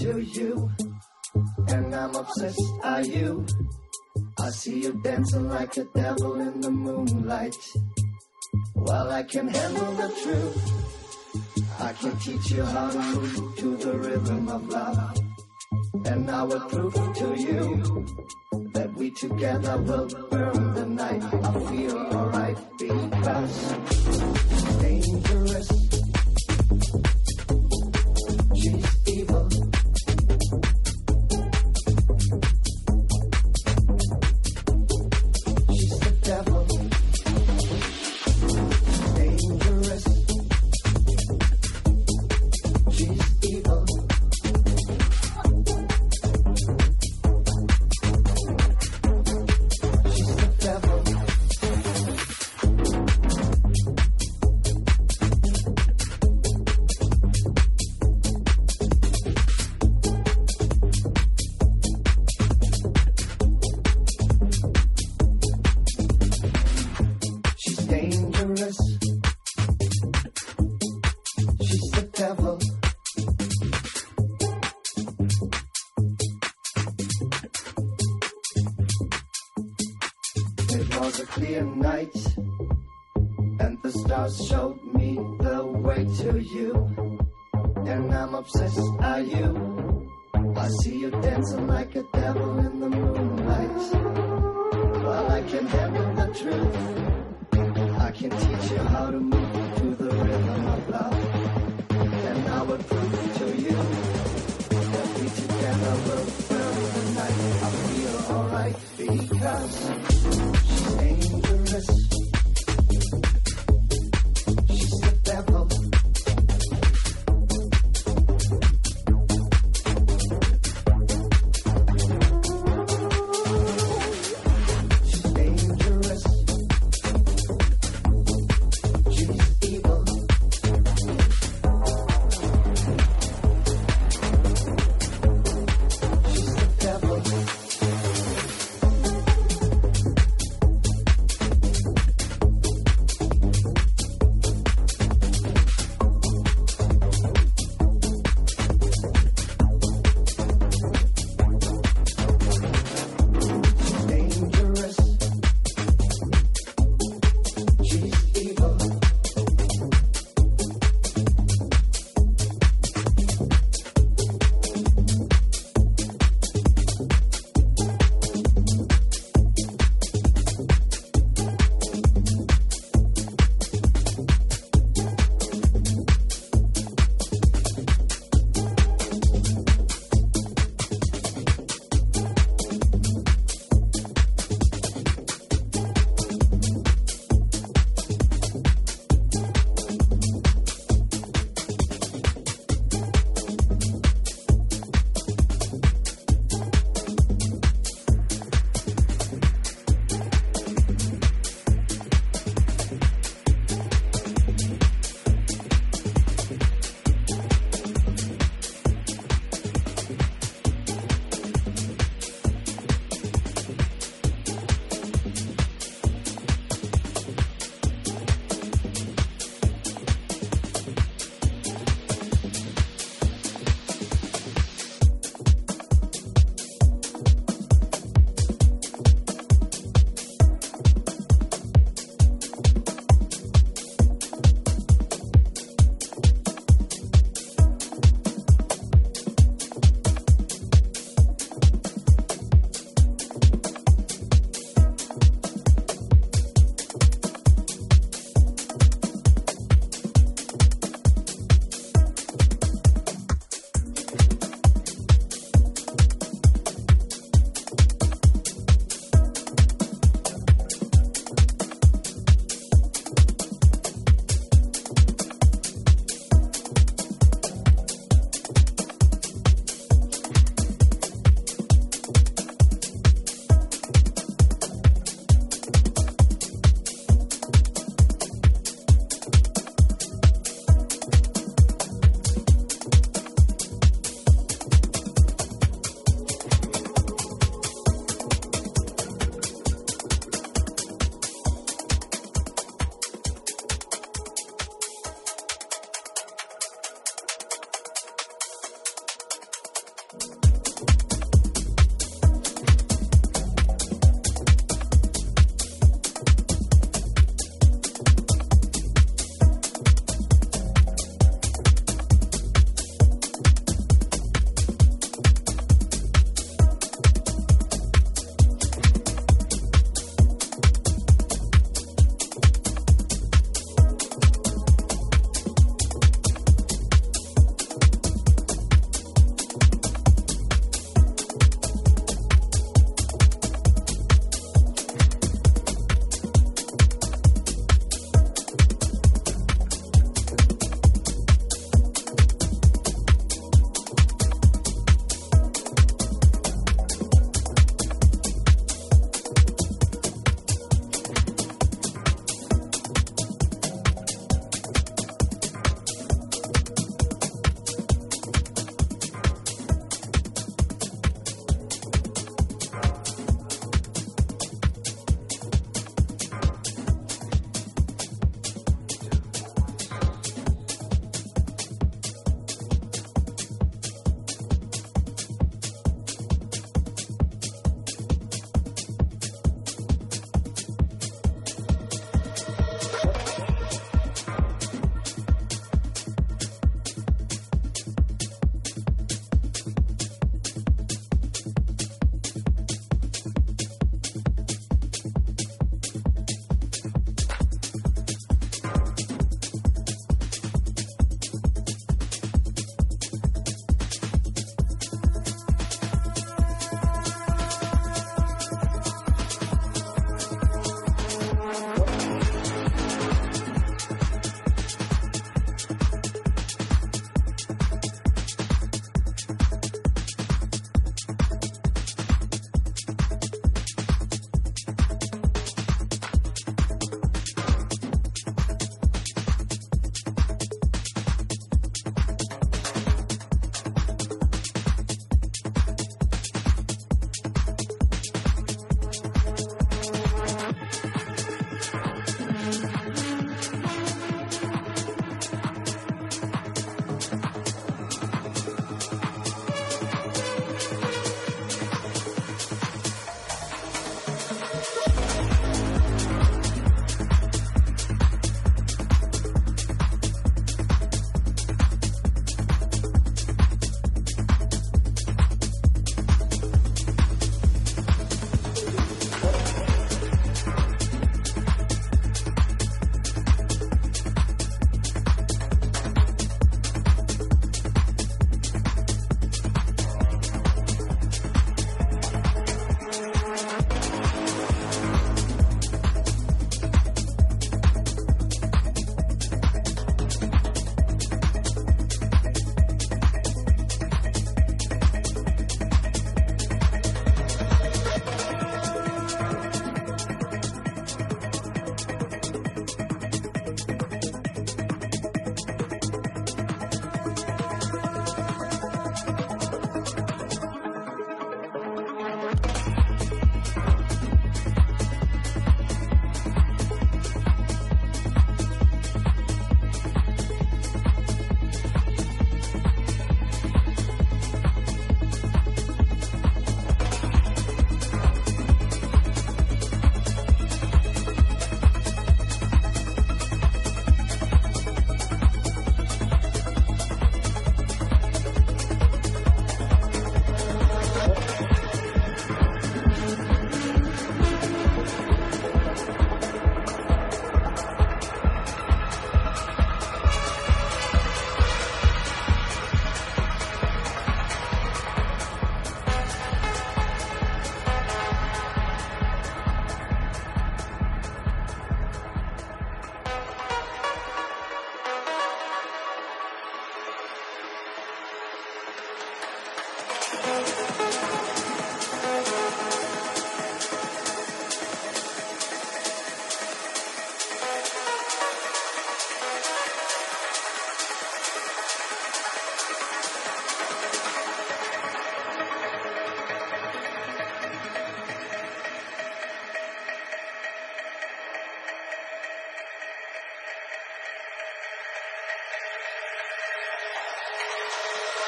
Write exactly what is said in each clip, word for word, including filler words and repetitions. To you, and I'm obsessed. Are you? I see you dancing like a devil in the moonlight. Well, I can handle the truth. I can teach you how to move to the rhythm of love, and I will prove to you that we together will burn the night. I feel alright because it's dangerous.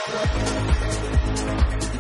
We'll be right back.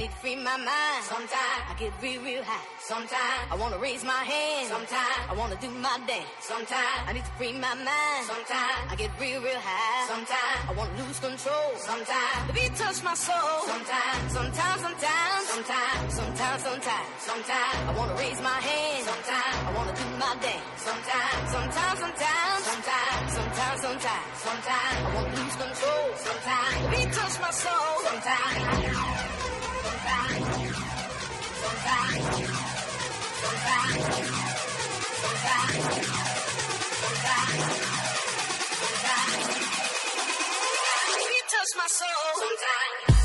need to free my mind. Sometimes I get real, real high. Sometimes I want to raise my hand. Sometimes I want to do my dance. Sometimes I need to free my mind. Sometimes I get real, real high. Sometimes I want to lose control. Sometimes the beat touch my soul. Sometimes, sometimes, sometimes, sometimes, sometimes, sometimes, sometimes I want to raise my hand. Sometimes I want to do my dance. Sometimes, sometimes, sometimes, sometimes, sometimes, sometimes, sometimes I want to lose control. Sometimes the beat touch my soul. Sometimes, sometimes, sometimes, sometimes, sometimes, sometimes. Touch my soul sometimes.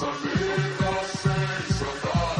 Amigos, amigos, seis soldados.